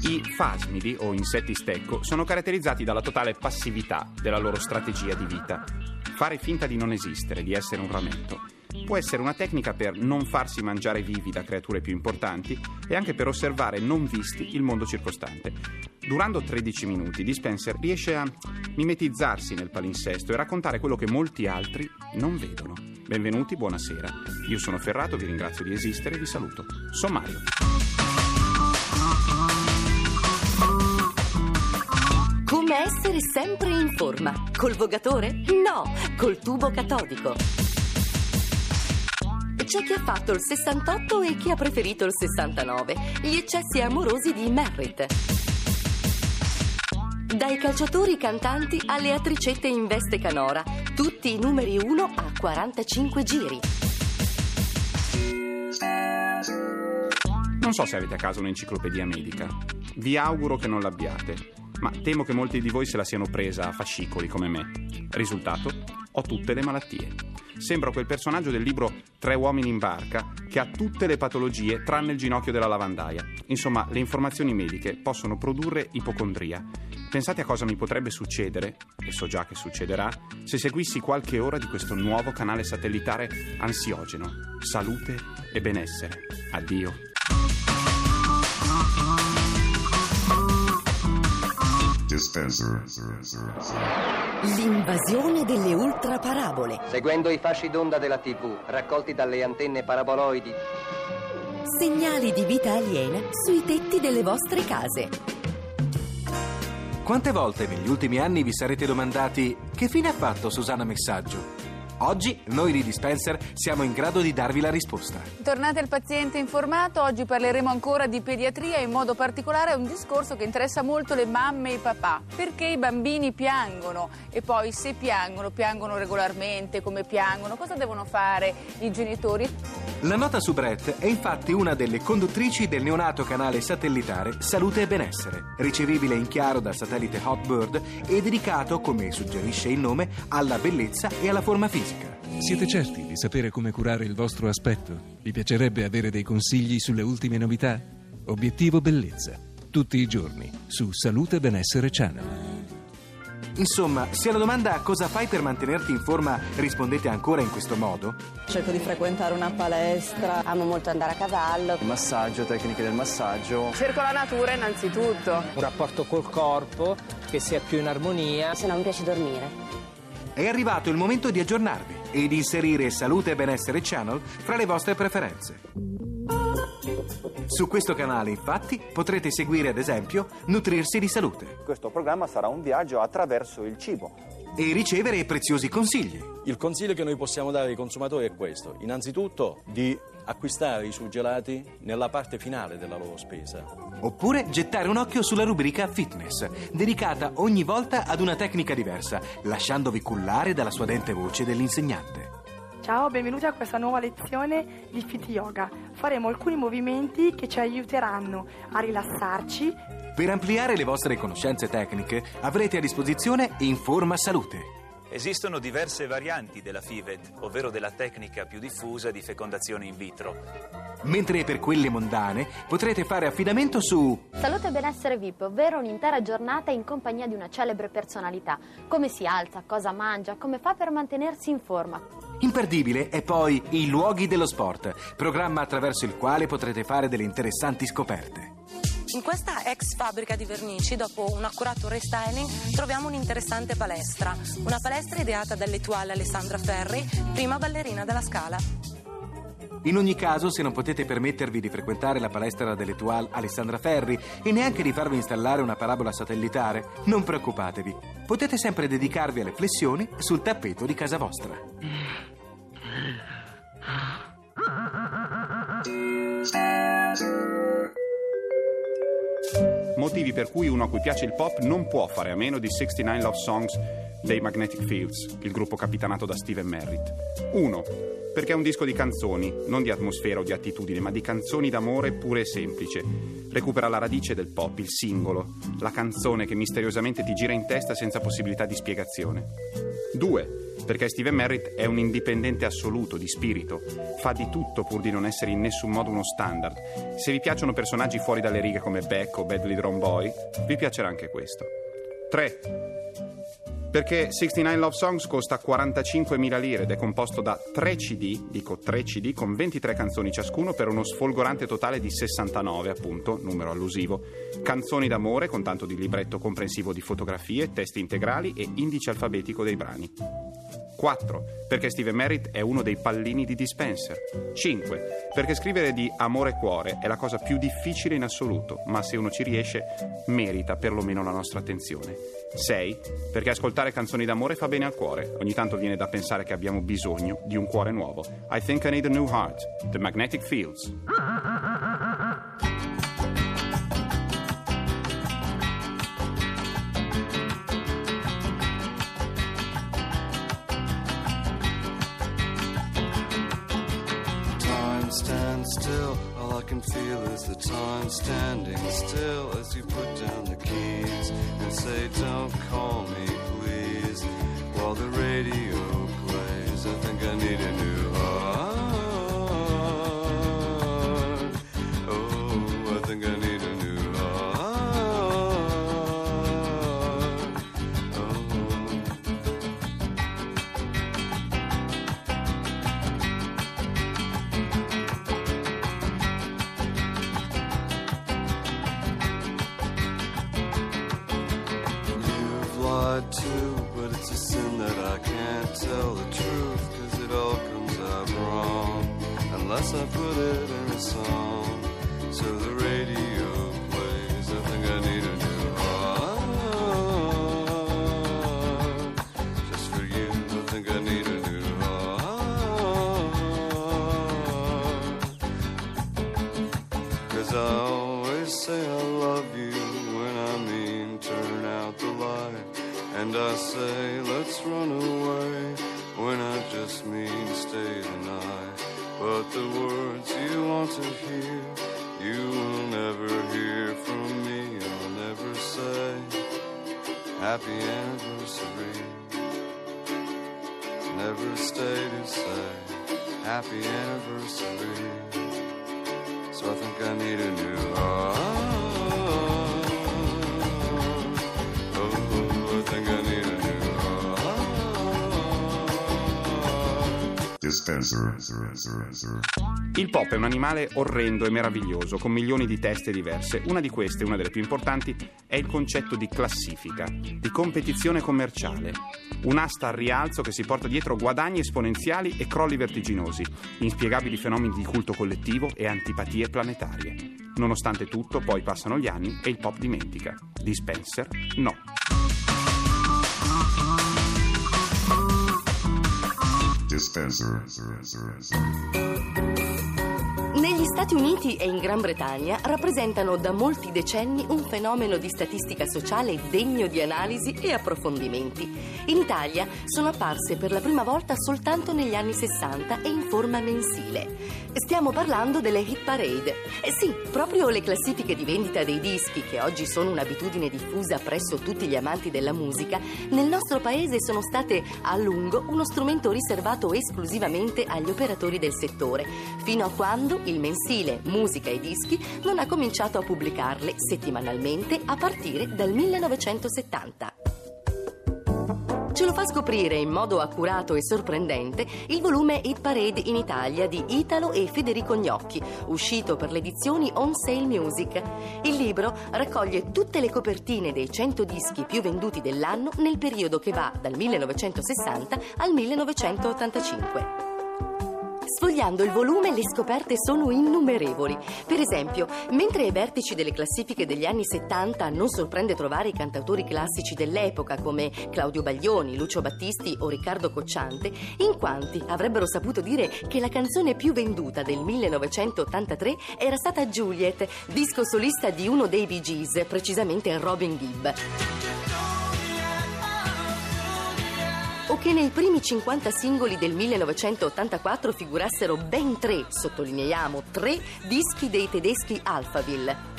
I fasmidi o insetti stecco sono caratterizzati dalla totale passività della loro strategia di vita. Fare finta di non esistere, di essere un rametto, può essere una tecnica per non farsi mangiare vivi da creature più importanti e anche per osservare non visti il mondo circostante. Durando 13 minuti, Dispenser riesce a mimetizzarsi nel palinsesto e raccontare quello che molti altri non vedono. Benvenuti, buonasera. Io sono Ferrato, vi ringrazio di esistere e vi saluto. Sommario. Come essere sempre in forma? Col vogatore? No, col tubo catodico. C'è chi ha fatto il 68 e chi ha preferito il 69. Gli eccessi amorosi di Merritt. Dai calciatori cantanti alle attricette in veste canora, tutti i numeri 1 a 45 giri. Non so se avete a casa un'enciclopedia medica. Vi auguro che non l'abbiate, ma temo che molti di voi se la siano presa a fascicoli come me. Risultato? Ho tutte le malattie. Sembro quel personaggio del libro Tre uomini in barca che ha tutte le patologie tranne il ginocchio della lavandaia. Insomma, le informazioni mediche possono produrre ipocondria. Pensate a cosa mi potrebbe succedere, e so già che succederà, se seguissi qualche ora di questo nuovo canale satellitare ansiogeno. Salute e benessere. Addio. L'invasione delle ultraparabole. Seguendo i fasci d'onda della TV, raccolti dalle antenne paraboloidi. Segnali di vita aliena sui tetti delle vostre case. Quante volte negli ultimi anni vi sarete domandati: che fine ha fatto Susanna Messaggio? Oggi noi di Dispenser siamo in grado di darvi la risposta. Tornate al paziente informato, oggi parleremo ancora di pediatria, in modo particolare è un discorso che interessa molto le mamme e i papà. Perché i bambini piangono? E poi se piangono, piangono regolarmente, come piangono? Cosa devono fare i genitori? La nota su Brett è infatti una delle conduttrici del neonato canale satellitare Salute e Benessere, ricevibile in chiaro dal satellite Hotbird e dedicato, come suggerisce il nome, alla bellezza e alla forma fisica. Siete certi di sapere come curare il vostro aspetto? Vi piacerebbe avere dei consigli sulle ultime novità? Obiettivo Bellezza, tutti i giorni su Salute Benessere Channel. Insomma, se alla domanda cosa fai per mantenerti in forma rispondete ancora in questo modo? Cerco di frequentare una palestra, amo molto andare a cavallo. Massaggio, tecniche del massaggio. Cerco la natura innanzitutto. Un rapporto col corpo che sia più in armonia. Se no mi piace dormire. È arrivato il momento di aggiornarvi e di inserire Salute e Benessere Channel fra le vostre preferenze. Su questo canale, infatti, potrete seguire, ad esempio, Nutrirsi di Salute. Questo programma sarà un viaggio attraverso il cibo. E ricevere i preziosi consigli. Il consiglio che noi possiamo dare ai consumatori è questo. Innanzitutto, di acquistare i surgelati nella parte finale della loro spesa. Oppure gettare un occhio sulla rubrica Fitness, dedicata ogni volta ad una tecnica diversa, lasciandovi cullare dalla suadente voce dell'insegnante. Ciao, benvenuti a questa nuova lezione di Fit Yoga. Faremo alcuni movimenti che ci aiuteranno a rilassarci. Per ampliare le vostre conoscenze tecniche avrete a disposizione Informa Salute. Esistono diverse varianti della FIVET, ovvero della tecnica più diffusa di fecondazione in vitro. Mentre per quelle mondane potrete fare affidamento su Salute e Benessere VIP, ovvero un'intera giornata in compagnia di una celebre personalità. Come si alza, cosa mangia, come fa per mantenersi in forma. Imperdibile è poi I Luoghi dello Sport, programma attraverso il quale potrete fare delle interessanti scoperte. In questa ex fabbrica di vernici, dopo un accurato restyling, troviamo un'interessante palestra. Una palestra ideata dall'attuale Alessandra Ferri, prima ballerina della Scala. In ogni caso, se non potete permettervi di frequentare la palestra dell'attuale Alessandra Ferri e neanche di farvi installare una parabola satellitare, non preoccupatevi. Potete sempre dedicarvi alle flessioni sul tappeto di casa vostra. motivi per cui uno a cui piace il pop non può fare a meno di 69 Love Songs dei Magnetic Fields, il gruppo capitanato da Stephin Merritt. 1. Perché è un disco di canzoni, non di atmosfera o di attitudine, ma di canzoni d'amore pure e semplice. Recupera la radice del pop, il singolo, la canzone che misteriosamente ti gira in testa senza possibilità di spiegazione. 2. Perché Stephin Merritt è un indipendente assoluto di spirito, fa di tutto pur di non essere in nessun modo uno standard. Se vi piacciono personaggi fuori dalle righe come Beck o Badly Drawn Boy, vi piacerà anche questo. 3. Perché 69 Love Songs costa 45.000 lire ed è composto da 3 CD, dico 3 CD, con 23 canzoni ciascuno per uno sfolgorante totale di 69, appunto, numero allusivo. Canzoni d'amore con tanto di libretto comprensivo di fotografie, testi integrali e indice alfabetico dei brani. 4. Perché Stephin Merritt è uno dei pallini di Dispenser. 5. Perché scrivere di amore e cuore è la cosa più difficile in assoluto, ma se uno ci riesce merita perlomeno la nostra attenzione. 6. Perché ascoltare canzoni d'amore fa bene al cuore. Ogni tanto viene da pensare che abbiamo bisogno di un cuore nuovo. I think I need a new heart. The Magnetic Fields. Stand still, all I can feel is the time standing still as you put down the keys and say, don't call me, please, while the radio plays. I think I need a new heart. Oh, I think I need a new heart. Too, but it's a sin that I can't tell the truth, cause it all comes out wrong, unless I put it in a song, so the radio plays. I think I need a new heart, just for you. I think I need a new heart, cause I always say I love you when I mean turn out the light. And I say, let's run away, when I just mean stay the night. But the words you want to hear, you will never hear from me. I'll never say, happy anniversary. Never stay to say, happy anniversary. So I think I need a new heart. Il pop è un animale orrendo e meraviglioso, con milioni di teste diverse. Una di queste, una delle più importanti, è il concetto di classifica, di competizione commerciale. Un'asta al rialzo che si porta dietro guadagni esponenziali e crolli vertiginosi, inspiegabili fenomeni di culto collettivo e antipatie planetarie. Nonostante tutto, poi passano gli anni e il pop dimentica. Dispenser, no. Negli Stati Uniti e in Gran Bretagna rappresentano da molti decenni un fenomeno di statistica sociale degno di analisi e approfondimenti. In Italia sono apparse per la prima volta soltanto negli anni 60 e in forma mensile. Stiamo parlando delle Hit Parade. Sì, proprio le classifiche di vendita dei dischi, che oggi sono un'abitudine diffusa presso tutti gli amanti della musica, nel nostro paese sono state a lungo uno strumento riservato esclusivamente agli operatori del settore, fino a quando il mensile Musica e Dischi non ha cominciato a pubblicarle settimanalmente a partire dal 1970. Ce lo fa scoprire in modo accurato e sorprendente il volume Hit Parade in Italia di Italo e Federico Gnocchi, uscito per le edizioni On Sale Music. Il libro raccoglie tutte le copertine dei 100 dischi più venduti dell'anno nel periodo che va dal 1960 al 1985. Sfogliando il volume le scoperte sono innumerevoli. Per esempio, mentre ai vertici delle classifiche degli anni 70 non sorprende trovare i cantautori classici dell'epoca come Claudio Baglioni, Lucio Battisti o Riccardo Cocciante, in quanti avrebbero saputo dire che la canzone più venduta del 1983 era stata Juliet, disco solista di uno dei Bee Gees, precisamente Robin Gibb. O che nei primi 50 singoli del 1984 figurassero ben tre, sottolineiamo tre, dischi dei tedeschi Alphaville.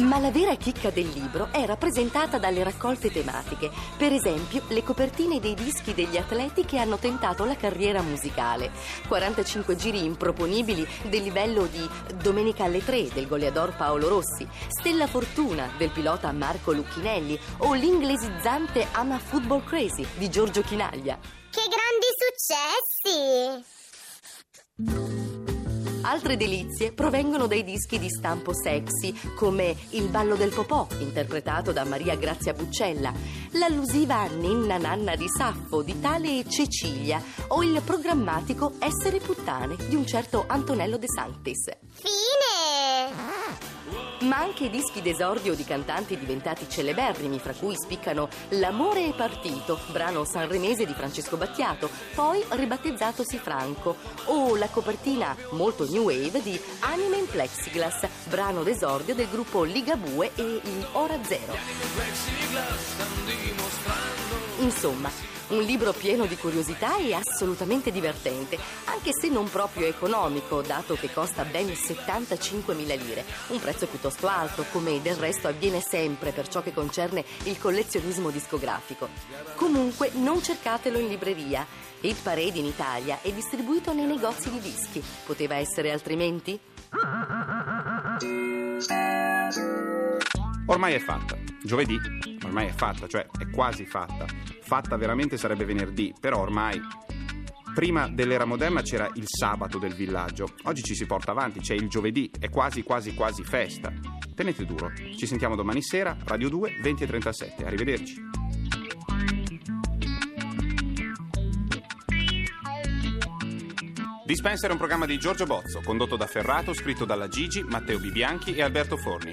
Ma la vera chicca del libro è rappresentata dalle raccolte tematiche, per esempio le copertine dei dischi degli atleti che hanno tentato la carriera musicale. 45 giri improponibili del livello di Domenica alle 3 del goleador Paolo Rossi, Stella Fortuna del pilota Marco Lucchinelli o l'inglesizzante I'm a Football Crazy di Giorgio Chinaglia. Che grandi successi! Altre delizie provengono dai dischi di stampo sexy, come Il ballo del popò, interpretato da Maria Grazia Buccella, l'allusiva Ninna Nanna di Saffo di tale Cecilia o il programmatico Essere puttane di un certo Antonello De Santis. Fine! Ma anche i dischi d'esordio di cantanti diventati celeberrimi, fra cui spiccano L'amore è partito, brano sanremese di Francesco Battiato, poi ribattezzatosi Franco, o la copertina molto new wave di Anime in Plexiglass, brano d'esordio del gruppo Ligabue e in Ora Zero. Insomma, un libro pieno di curiosità e assolutamente divertente, anche se non proprio economico, dato che costa ben 75.000 lire, un prezzo piuttosto alto, come del resto avviene sempre per ciò che concerne il collezionismo discografico. Comunque, non cercatelo in libreria. Hit Parade in Italia è distribuito nei negozi di dischi. Poteva essere altrimenti? Ormai è fatta. Giovedì, ormai è fatta, cioè è quasi fatta. Fatta veramente sarebbe venerdì, però ormai... Prima dell'era moderna c'era il sabato del villaggio. Oggi ci si porta avanti, c'è il giovedì, è quasi festa. Tenete duro, ci sentiamo domani sera, Radio 2, 20:37. Arrivederci. Dispenser è un programma di Giorgio Bozzo, condotto da Ferrato, scritto dalla Gigi, Matteo Bibianchi e Alberto Forni.